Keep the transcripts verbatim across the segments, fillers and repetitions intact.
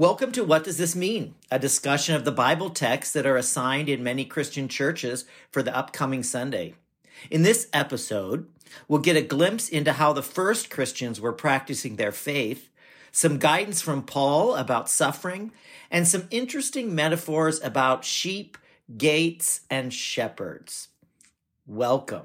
Welcome to What Does This Mean? A discussion of the Bible texts that are assigned in many Christian churches for the upcoming Sunday. In this episode, we'll get a glimpse into how the first Christians were practicing their faith, some guidance from Paul about suffering, and some interesting metaphors about sheep, gates, and shepherds. Welcome.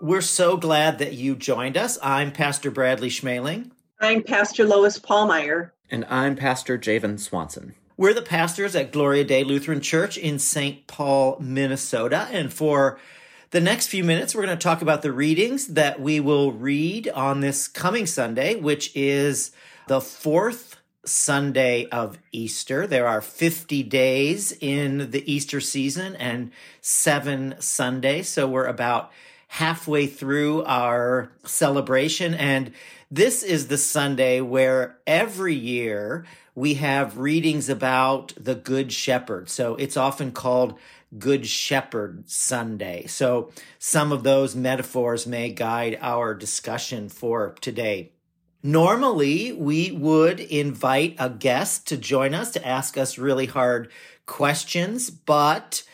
We're so glad that you joined us. I'm Pastor Bradley Schmaling. I'm Pastor Lois Palmeyer. And I'm Pastor Javen Swanson. We're the pastors at Gloria Dei Lutheran Church in Saint Paul, Minnesota. And for the next few minutes, we're going to talk about the readings that we will read on this coming Sunday, which is the fourth Sunday of Easter. There are fifty days in the Easter season and seven Sundays. So we're about halfway through our celebration, and this is the Sunday where every year we have readings about the Good Shepherd. So it's often called Good Shepherd Sunday. So some of those metaphors may guide our discussion for today. Normally, we would invite a guest to join us to ask us really hard questions, but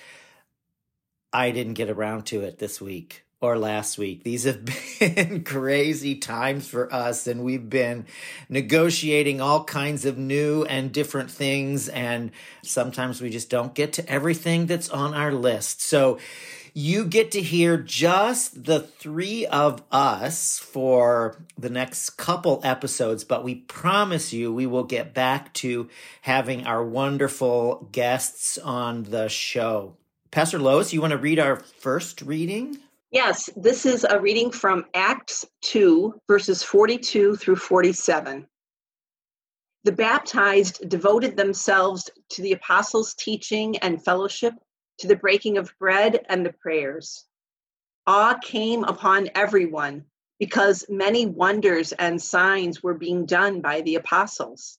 I didn't get around to it this week. Or last week. These have been crazy times for us, and we've been negotiating all kinds of new and different things, and sometimes we just don't get to everything that's on our list. So you get to hear just the three of us for the next couple episodes, but we promise you we will get back to having our wonderful guests on the show. Pastor Lois, you want to read our first reading? Yes, this is a reading from Acts two, verses forty-two through forty-seven. The baptized devoted themselves to the apostles' teaching and fellowship, to the breaking of bread and the prayers. Awe came upon everyone because many wonders and signs were being done by the apostles.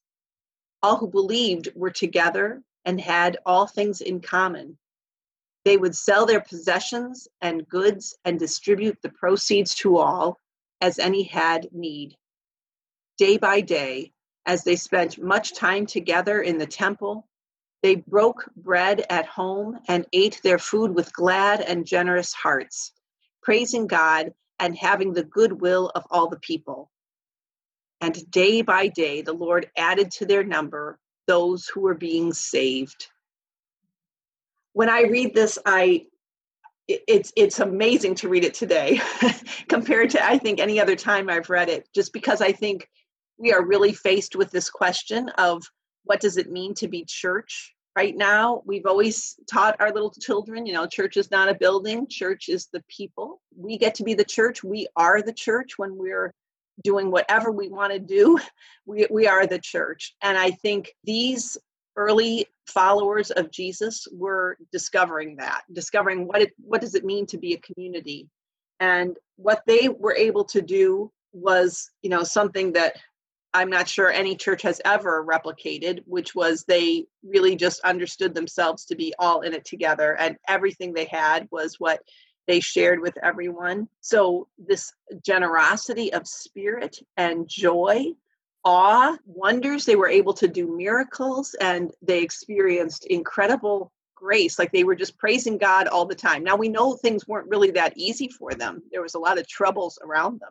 All who believed were together and had all things in common. They would sell their possessions and goods and distribute the proceeds to all as any had need. Day by day, as they spent much time together in the temple, they broke bread at home and ate their food with glad and generous hearts, praising God and having the goodwill of all the people. And day by day, the Lord added to their number those who were being saved. When I read this, I it's it's amazing to read it today compared to, I think, any other time I've read it, just because I think we are really faced with this question of what does it mean to be church right now? We've always taught our little children, you know, church is not a building. Church is the people. We get to be the church. We are the church when we're doing whatever we want to do. We, we are the church. And I think these early followers of Jesus were discovering that, discovering what it, what does it mean to be a community. And what they were able to do was, you know, something that I'm not sure any church has ever replicated, which was they really just understood themselves to be all in it together, and everything they had was what they shared with everyone. So this generosity of spirit and joy, awe, wonders, they were able to do miracles, and they experienced incredible grace. Like, they were just praising God all the time. Now, we know things weren't really that easy for them. There was a lot of troubles around them,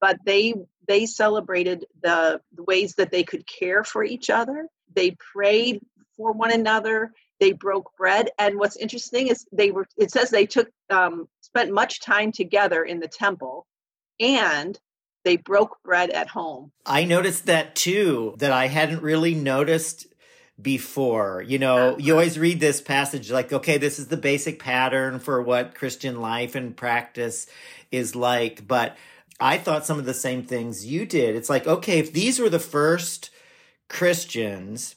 but they they celebrated the, the ways that they could care for each other. They prayed for one another. They broke bread. And what's interesting is they were, it says they took, um, spent much time together in the temple, and they broke bread at home. I noticed that too, that I hadn't really noticed before. You know, you always read this passage like, okay, this is the basic pattern for what Christian life and practice is like. But I thought some of the same things you did. It's like, okay, if these were the first Christians,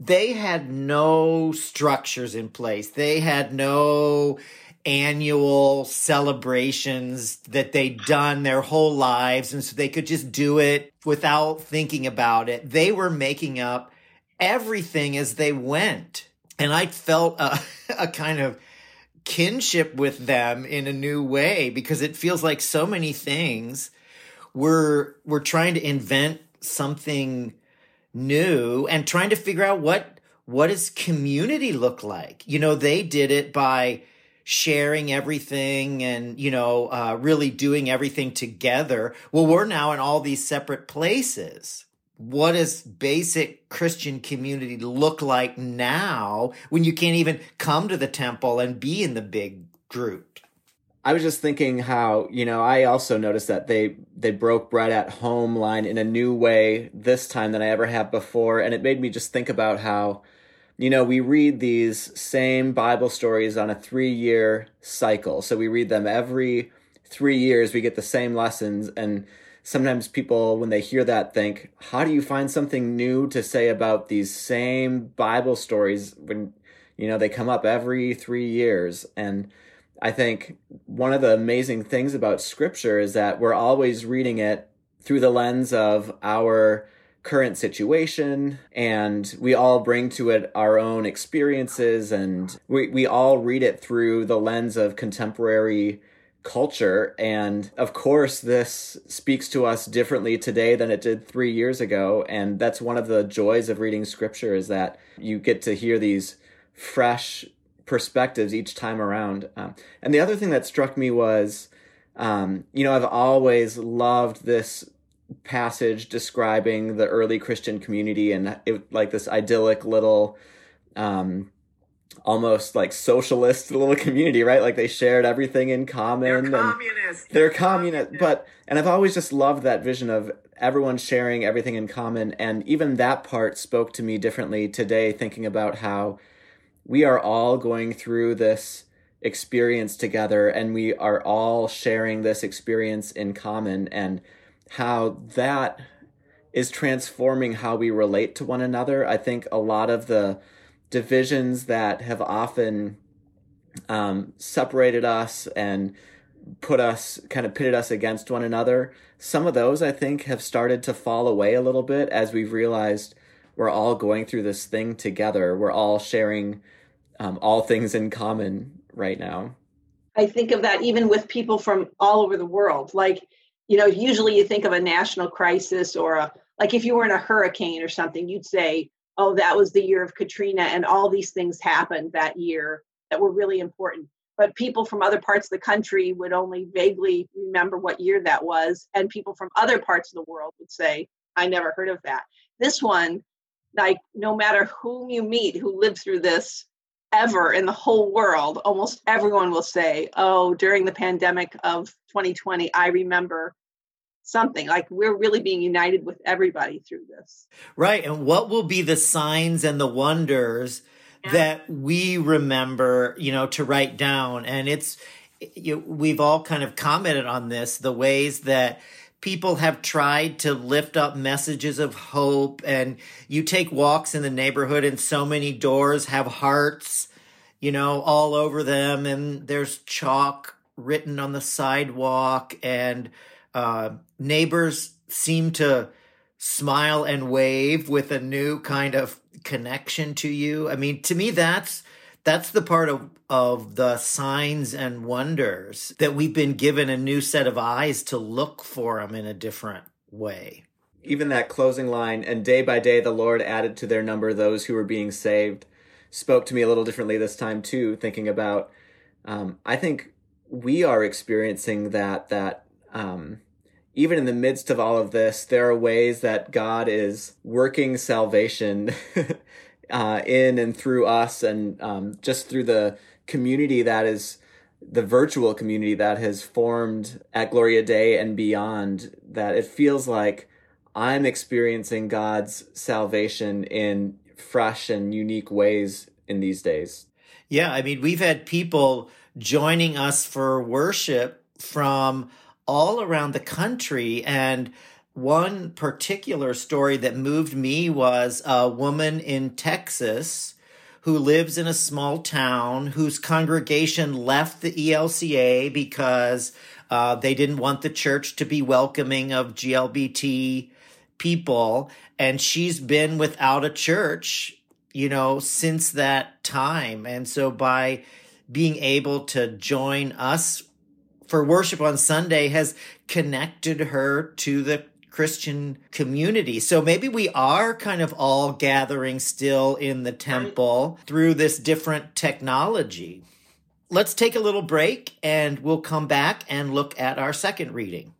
they had no structures in place. They had no annual celebrations that they'd done their whole lives. And so they could just do it without thinking about it. They were making up everything as they went. And I felt a, a kind of kinship with them in a new way, because it feels like so many things we're, we're trying to invent something new and trying to figure out what, what does community look like? You know, they did it by sharing everything and, you know, uh, really doing everything together. Well, we're now in all these separate places. What does basic Christian community look like now when you can't even come to the temple and be in the big group? I was just thinking how, you know, I also noticed that they, they broke bread at home line in a new way this time than I ever have before. And it made me just think about how, you know, we read these same Bible stories on a three-year cycle. So we read them every three years. We get the same lessons. And sometimes people, when they hear that, think, how do you find something new to say about these same Bible stories when, you know, they come up every three years? And I think one of the amazing things about Scripture is that we're always reading it through the lens of our current situation, and we all bring to it our own experiences, and we, we all read it through the lens of contemporary culture. And of course, this speaks to us differently today than it did three years ago. And that's one of the joys of reading Scripture, is that you get to hear these fresh perspectives each time around. Um, and the other thing that struck me was, um, you know, I've always loved this passage describing the early Christian community, and it, like this idyllic little, um, almost like socialist little community, right? Like they shared everything in common. They're communist. They're communist. But, and I've always just loved that vision of everyone sharing everything in common. And even that part spoke to me differently today, thinking about how we are all going through this experience together, and we are all sharing this experience in common, and how that is transforming how we relate to one another. I think a lot of the divisions that have often um, separated us and put us, kind of pitted us against one another, some of those, I think, have started to fall away a little bit as we've realized we're all going through this thing together. We're all sharing um, all things in common right now. I think of that even with people from all over the world. Like, you know, usually you think of a national crisis or a, like if you were in a hurricane or something, you'd say, oh, that was the year of Katrina and all these things happened that year that were really important. But people from other parts of the country would only vaguely remember what year that was. And people from other parts of the world would say, I never heard of that. This one, like no matter whom you meet who lived through this ever in the whole world, almost everyone will say, oh, during the pandemic of twenty twenty, I remember something. Like we're really being united with everybody through this. Right. And what will be the signs and the wonders yeah. that we remember, you know, to write down? And it's, you know, we've all kind of commented on this, the ways that people have tried to lift up messages of hope, and you take walks in the neighborhood and so many doors have hearts, you know, all over them. And there's chalk written on the sidewalk, and uh, neighbors seem to smile and wave with a new kind of connection to you. I mean, to me, that's That's the part of, of the signs and wonders that we've been given a new set of eyes to look for them in a different way. Even that closing line, and day by day the Lord added to their number those who were being saved, spoke to me a little differently this time too, thinking about, um, I think we are experiencing that, that um, even in the midst of all of this, there are ways that God is working salvation Uh, in and through us, and um, just through the community that is the virtual community that has formed at Gloria Dei and beyond, that it feels like I'm experiencing God's salvation in fresh and unique ways in these days. Yeah, I mean, we've had people joining us for worship from all around the country, and one particular story that moved me was a woman in Texas who lives in a small town, whose congregation left the E L C A because uh, they didn't want the church to be welcoming of G L B T people. And she's been without a church, you know, since that time. And so by being able to join us for worship on Sunday has connected her to the Christian community. So maybe we are kind of all gathering still in the temple through this different technology. Let's take a little break and we'll come back and look at our second reading.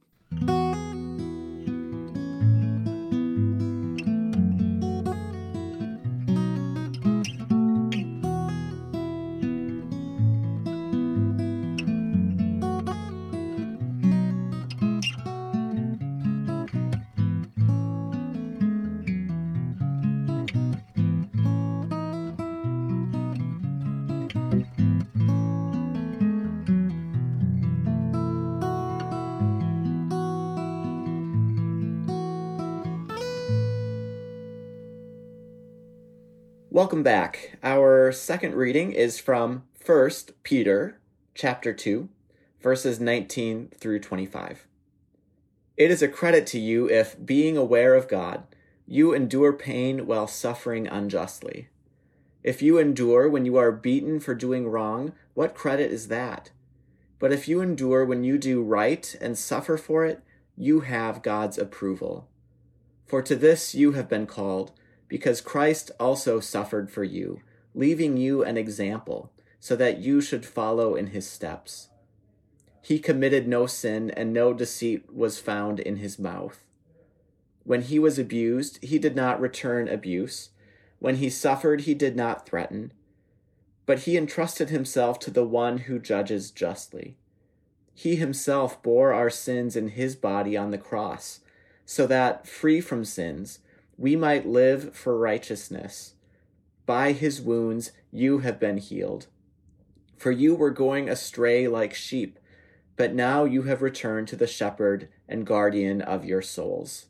Welcome back. Our second reading is from First Peter chapter two, verses nineteen through twenty-five. It is a credit to you if, being aware of God, you endure pain while suffering unjustly. If you endure when you are beaten for doing wrong, what credit is that? But if you endure when you do right and suffer for it, you have God's approval. For to this you have been called, because Christ also suffered for you, leaving you an example, so that you should follow in his steps. He committed no sin, and no deceit was found in his mouth. When he was abused, he did not return abuse. When he suffered, he did not threaten. But he entrusted himself to the one who judges justly. He himself bore our sins in his body on the cross, so that, free from sins, we might live for righteousness. By his wounds you have been healed. For you were going astray like sheep, but now you have returned to the shepherd and guardian of your souls.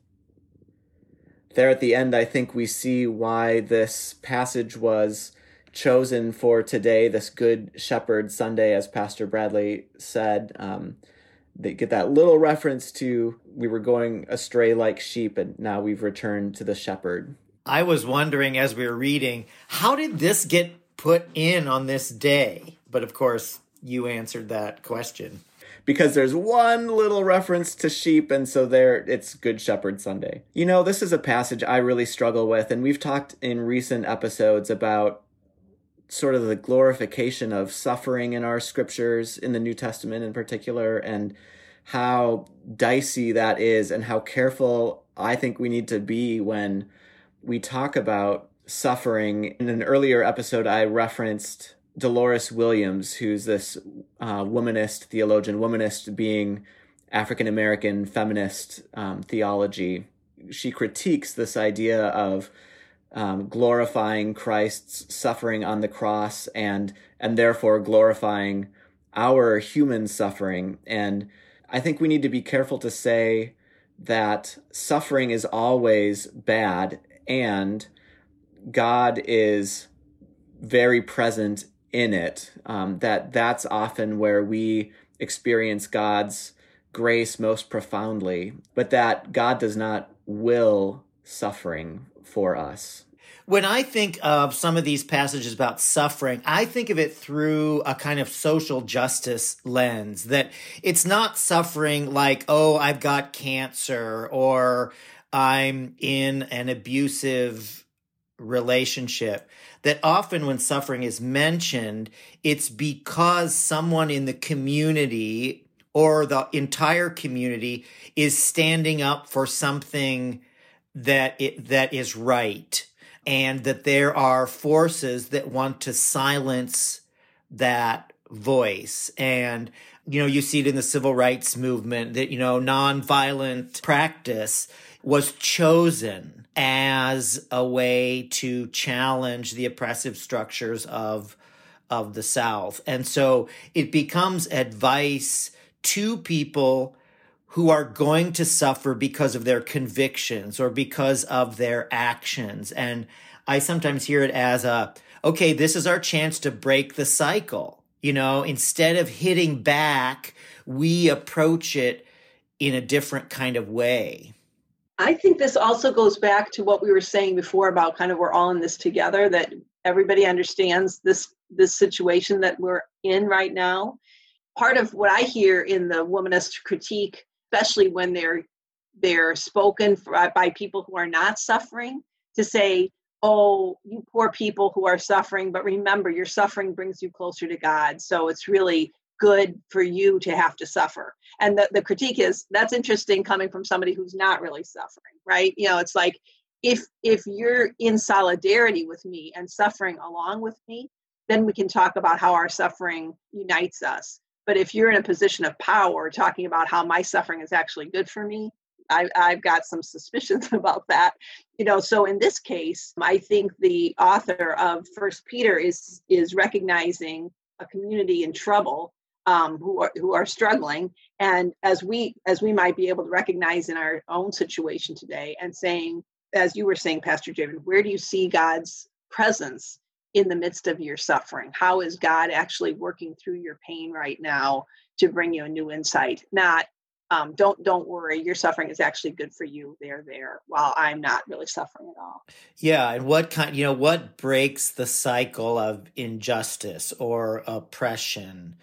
There at the end, I think we see why this passage was chosen for today, this Good Shepherd Sunday, as Pastor Bradley said. Um, They get that little reference to we were going astray like sheep, and now we've returned to the shepherd. I was wondering as we were reading, how did this get put in on this day? But of course, you answered that question. Because there's one little reference to sheep, and so there it's Good Shepherd Sunday. You know, this is a passage I really struggle with, and we've talked in recent episodes about sort of the glorification of suffering in our scriptures, in the New Testament in particular, and how dicey that is and how careful I think we need to be when we talk about suffering. In an earlier episode, I referenced Dolores Williams, who's this uh, womanist theologian, womanist being African-American feminist um, theology. She critiques this idea of Um, glorifying Christ's suffering on the cross and and therefore glorifying our human suffering. And I think we need to be careful to say that suffering is always bad and God is very present in it, um, that that's often where we experience God's grace most profoundly, but that God does not will suffering for us. When I think of some of these passages about suffering, I think of it through a kind of social justice lens, that it's not suffering like, oh, I've got cancer or I'm in an abusive relationship. That often when suffering is mentioned, it's because someone in the community or the entire community is standing up for something that it that is right, and that there are forces that want to silence that voice. And, you know, you see it in the civil rights movement that, you know, nonviolent practice was chosen as a way to challenge the oppressive structures of of the South. And so it becomes advice to people who are going to suffer because of their convictions or because of their actions. And I sometimes hear it as a, okay, this is our chance to break the cycle. You know, instead of hitting back, we approach it in a different kind of way. I think this also goes back to what we were saying before about kind of we're all in this together, that everybody understands this this situation that we're in right now. Part of what I hear in the womanist critique, especially when they're they're spoken for, by people who are not suffering, to say, oh, you poor people who are suffering, but remember, your suffering brings you closer to God. So it's really good for you to have to suffer. And the, the critique is, that's interesting coming from somebody who's not really suffering, right? You know, it's like, if if you're in solidarity with me and suffering along with me, then we can talk about how our suffering unites us. But if you're in a position of power talking about how my suffering is actually good for me, I, I've got some suspicions about that. You know, so in this case, I think the author of First Peter is is recognizing a community in trouble um, who are who are struggling, and as we as we might be able to recognize in our own situation today, and saying, as you were saying, Pastor Javen, where do you see God's presence in the midst of your suffering? How is God actually working through your pain right now to bring you a new insight? Not Um, don't don't worry, your suffering is actually good for you. They're there while I'm not really suffering at all. Yeah, and what kind, you know, what breaks the cycle of injustice or oppression,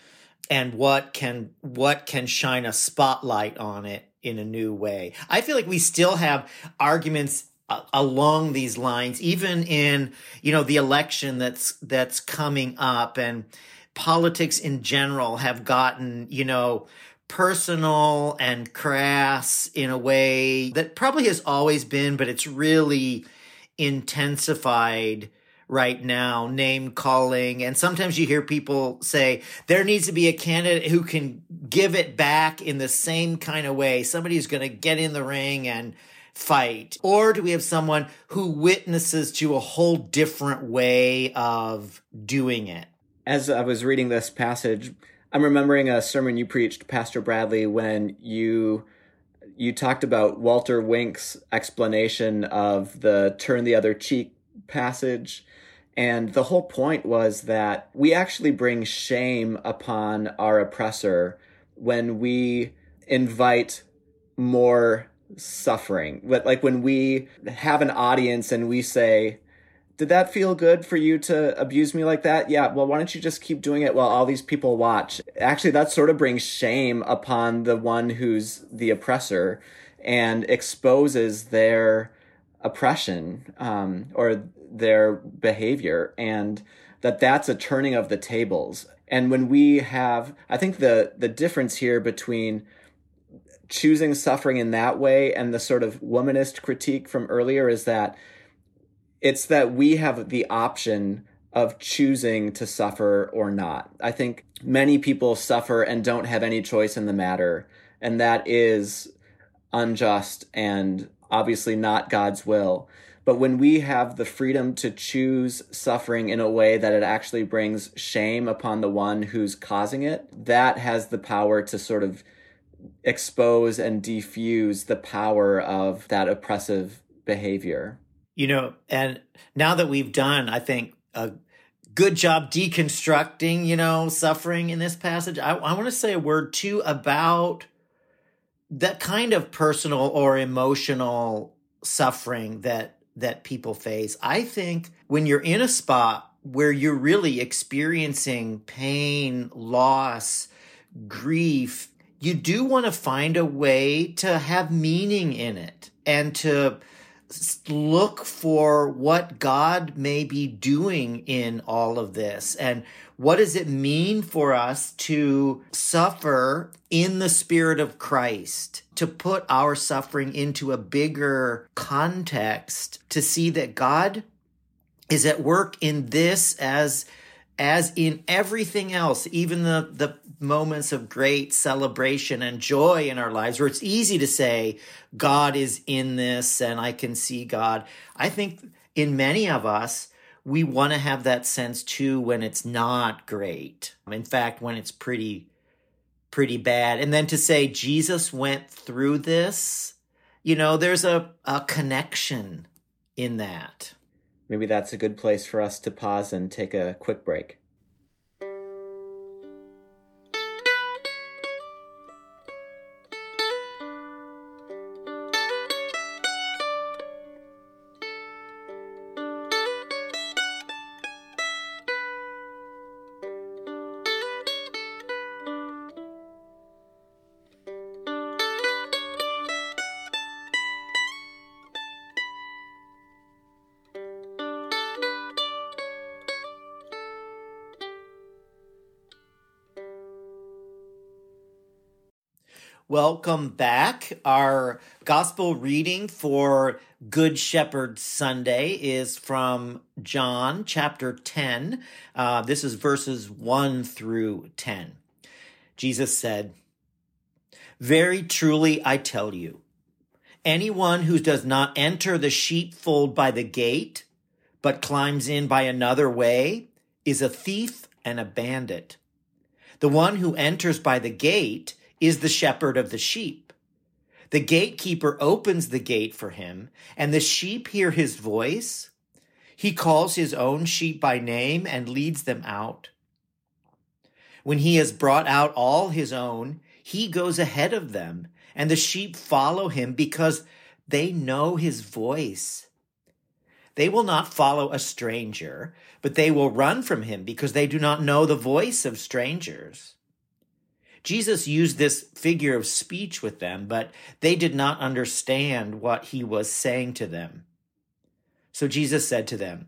and what can what can shine a spotlight on it in a new way? I feel like we still have arguments a- along these lines, even in, you know, the election that's that's coming up, and politics in general have gotten, you know, personal and crass in a way that probably has always been, but it's really intensified right now, name calling. And sometimes you hear people say, there needs to be a candidate who can give it back in the same kind of way. Somebody who's going to get in the ring and fight. Or do we have someone who witnesses to a whole different way of doing it? As I was reading this passage, I'm remembering a sermon you preached, Pastor Bradley, when you you talked about Walter Wink's explanation of the turn the other cheek passage. And the whole point was that we actually bring shame upon our oppressor when we invite more suffering. Like when we have an audience and we say, did that feel good for you to abuse me like that? Yeah, well, why don't you just keep doing it while all these people watch? Actually, that sort of brings shame upon the one who's the oppressor and exposes their oppression um, or their behavior, and that that's a turning of the tables. And when we have, I think the the difference here between choosing suffering in that way and the sort of womanist critique from earlier is that it's that we have the option of choosing to suffer or not. I think many people suffer and don't have any choice in the matter, and that is unjust and obviously not God's will. But when we have the freedom to choose suffering in a way that it actually brings shame upon the one who's causing it, that has the power to sort of expose and defuse the power of that oppressive behavior. You know, and now that we've done, I think, a good job deconstructing, you know, suffering in this passage, I, I want to say a word, too, about that kind of personal or emotional suffering that that people face. I think when you're in a spot where you're really experiencing pain, loss, grief, you do want to find a way to have meaning in it and to look for what God may be doing in all of this. And what does it mean for us to suffer in the spirit of Christ, to put our suffering into a bigger context, to see that God is at work in this as as in everything else, even the, the moments of great celebration and joy in our lives where it's easy to say, God is in this and I can see God. I think in many of us, we want to have that sense too when it's not great. In fact, when it's pretty, pretty bad. And then to say, Jesus went through this, you know, there's a, a connection in that. maybe that's a good place for us to pause and take a quick break. Welcome back. Our gospel reading for Good Shepherd Sunday is from John chapter ten. Uh, this is verses one through ten. Jesus said, "Very truly I tell you, anyone who does not enter the sheepfold by the gate, but climbs in by another way, is a thief and a bandit. The one who enters by the gate is the shepherd of the sheep. The gatekeeper opens the gate for him, and the sheep hear his voice. He calls his own sheep by name and leads them out. When he has brought out all his own, he goes ahead of them, and the sheep follow him because they know his voice. They will not follow a stranger, but they will run from him because they do not know the voice of strangers." Jesus used this figure of speech with them, but they did not understand what he was saying to them. So Jesus said to them,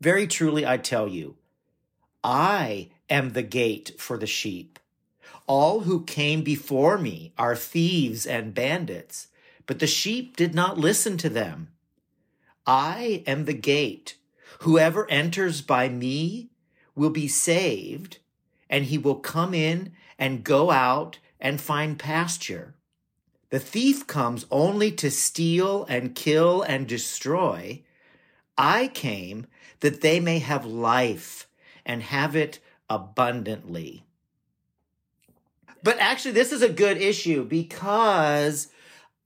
"Very truly I tell you, I am the gate for the sheep. All who came before me are thieves and bandits, but the sheep did not listen to them. I am the gate. Whoever enters by me will be saved, and he will come in and go out and find pasture. The thief comes only to steal and kill and destroy. I came that they may have life and have it abundantly." But actually, this is a good issue because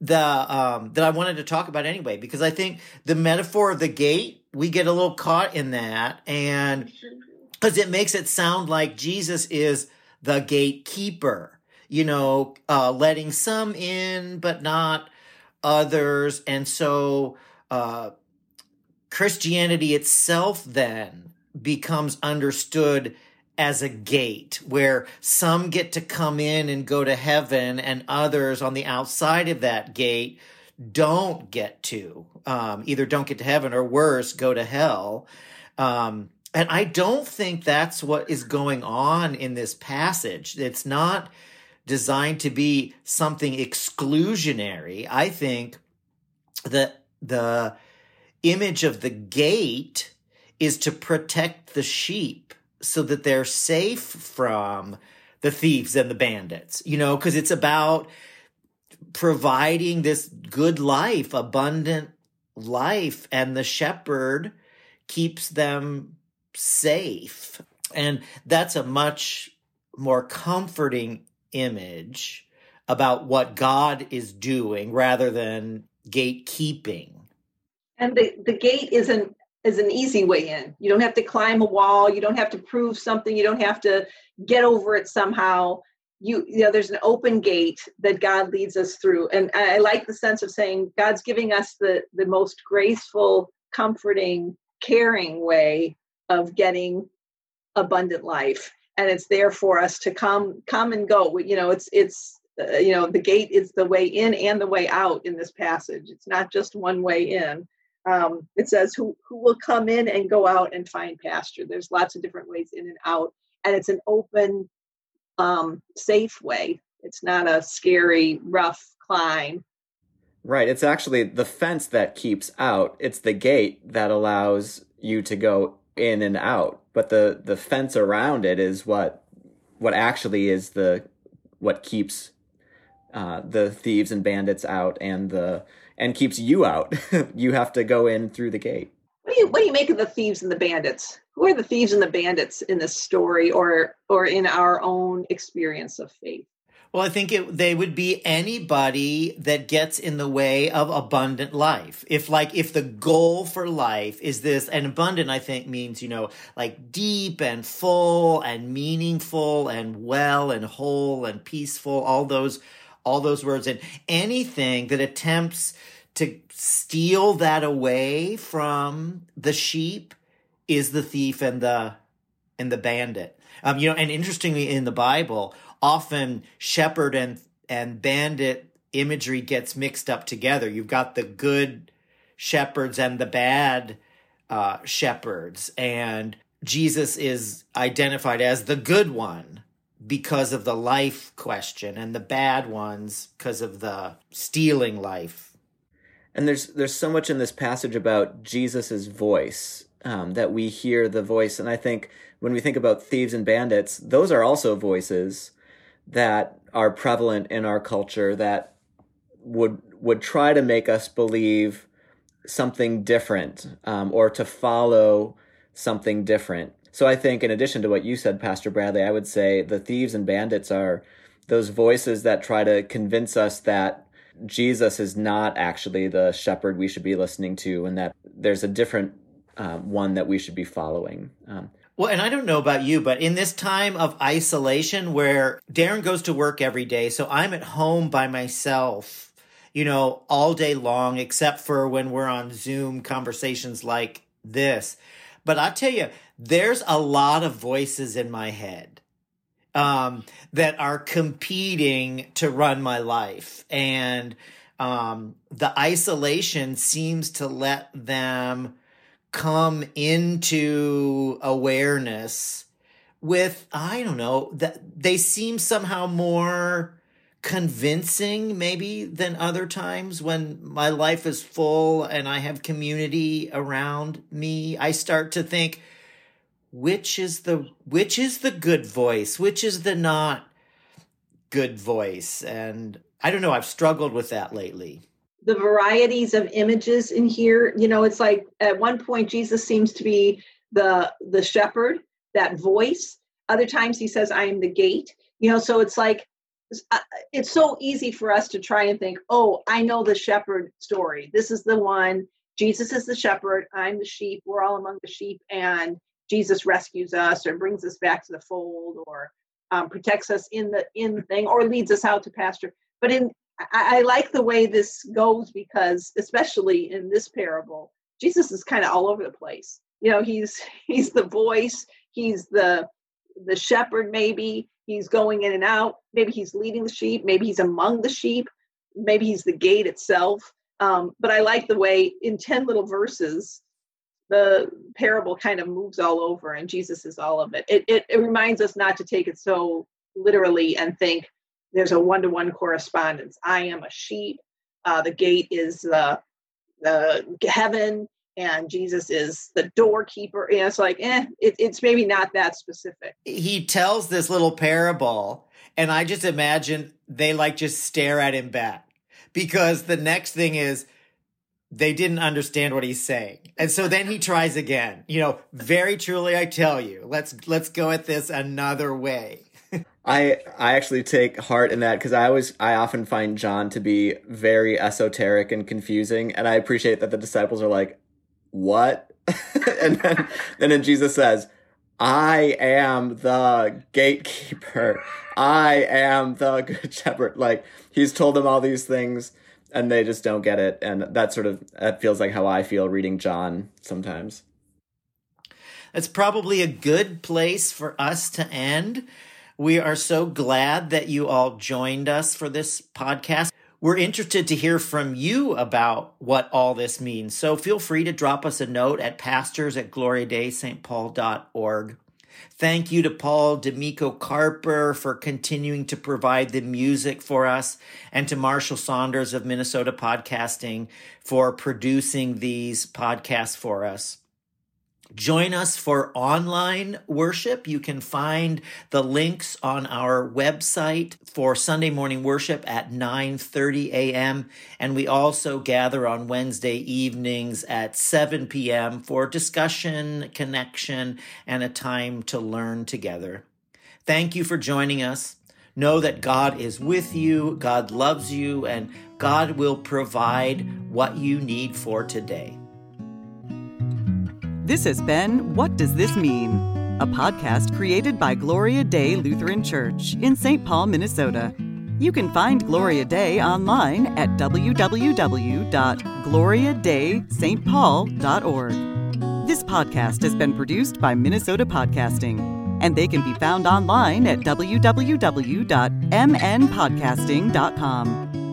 the um, that I wanted to talk about anyway, because I think the metaphor of the gate, we get a little caught in that, and because it makes it sound like Jesus is the gatekeeper, you know, uh, letting some in, but not others. And so uh, Christianity itself then becomes understood as a gate where some get to come in and go to heaven and others on the outside of that gate don't get to, um, either don't get to heaven or worse, go to hell. Um And I don't think that's what is going on in this passage. It's not designed to be something exclusionary. I think that the image of the gate is to protect the sheep so that they're safe from the thieves and the bandits, you know, because it's about providing this good life, abundant life, and the shepherd keeps them safe. And that's a much more comforting image about what God is doing rather than gatekeeping. And the, the gate is an, is an easy way in. You don't have to climb a wall. You don't have to prove something. You don't have to get over it somehow. You, you know, there's an open gate that God leads us through. And I, I like the sense of saying God's giving us the, the most graceful, comforting, caring way of getting abundant life, and it's there for us to come, come and go. You know, it's it's uh, you know, the gate is the way in and the way out in this passage. It's not just one way in. Um, it says who who will come in and go out and find pasture. There's lots of different ways in and out, and it's an open, um, safe way. It's not a scary, rough climb. Right. It's actually the fence that keeps out. It's the gate that allows you to go in and out, but the the fence around it is what what actually is the what keeps uh the thieves and bandits out and the and keeps you out. You have to go in through the gate. What do you what do you make of the thieves and the bandits? Who are the thieves and the bandits in this story or or in our own experience of faith? Well, I think it, they would be anybody that gets in the way of abundant life. If like, if the goal for life is this, and abundant, I think means, you know, like deep and full and meaningful and well and whole and peaceful, all those, all those words, and anything that attempts to steal that away from the sheep is the thief and the, and the bandit. Um, you know, and interestingly in the Bible, often shepherd and and bandit imagery gets mixed up together. You've got the good shepherds and the bad uh, shepherds. And Jesus is identified as the good one because of the life question and the bad ones because of the stealing life. And there's there's so much in this passage about Jesus's voice, um, that we hear the voice. And I think when we think about thieves and bandits, those are also voices that are prevalent in our culture that would would try to make us believe something different, um, or to follow something different. So I think in addition to what you said, Pastor Bradley, I would say the thieves and bandits are those voices that try to convince us that Jesus is not actually the shepherd we should be listening to and that there's a different uh, one that we should be following. Um, Well, and I don't know about you, but in this time of isolation where Darren goes to work every day, so I'm at home by myself, you know, all day long, except for when we're on Zoom conversations like this. But I tell you, there's a lot of voices in my head um, that are competing to run my life. And um, the isolation seems to let them come into awareness with, I don't know, that they seem somehow more convincing maybe than other times when my life is full and I have community around me. I start to think, which is the which is the good voice? Which is the not good voice? And I don't know, I've struggled with that lately. The varieties of images in here, you know, it's like at one point Jesus seems to be the the shepherd, that voice. Other times he says, I am the gate. You know, so it's like, it's so easy for us to try and think, oh, I know the shepherd story. This is the one. Jesus is the shepherd. I'm the sheep. We're all among the sheep. And Jesus rescues us or brings us back to the fold or um, protects us in the, in the thing or leads us out to pasture. But in I like the way this goes because, especially in this parable, Jesus is kind of all over the place. You know, he's he's the voice, he's the the shepherd maybe, he's going in and out, maybe he's leading the sheep, maybe he's among the sheep, maybe he's the gate itself. Um, but I like the way in ten little verses, the parable kind of moves all over and Jesus is all of it. It, it, it reminds us not to take it so literally and think, there's a one-to-one correspondence. I am a sheep. Uh, the gate is uh, the heaven, and Jesus is the doorkeeper. And it's like, eh, it, it's maybe not that specific. He tells this little parable, and I just imagine they like just stare at him back because the next thing is they didn't understand what he's saying. And so then he tries again. You know, very truly, I tell you, let's let's go at this another way. I I actually take heart in that because I always I often find John to be very esoteric and confusing, and I appreciate that the disciples are like, "What?" and then and then Jesus says, "I am the gatekeeper. I am the good shepherd." Like he's told them all these things, and they just don't get it, and that sort of that feels like how I feel reading John sometimes. That's probably a good place for us to end. We are so glad that you all joined us for this podcast. We're interested to hear from you about what all this means. So feel free to drop us a note at pastors at gloria dei saint paul dot org. Thank you to Paul D'Amico Carper for continuing to provide the music for us and to Marshall Saunders of Minnesota Podcasting for producing these podcasts for us. Join us for online worship. You can find the links on our website for Sunday morning worship at nine thirty a.m. And we also gather on Wednesday evenings at seven p.m. for discussion, connection, and a time to learn together. Thank you for joining us. Know that God is with you, God loves you, and God will provide what you need for today. This has been What Does This Mean? A podcast created by Gloria Dei Lutheran Church in Saint Paul, Minnesota. You can find Gloria Dei online at w w w dot gloria dei s t paul dot org. This podcast has been produced by Minnesota Podcasting, and they can be found online at w w w dot m n podcasting dot com.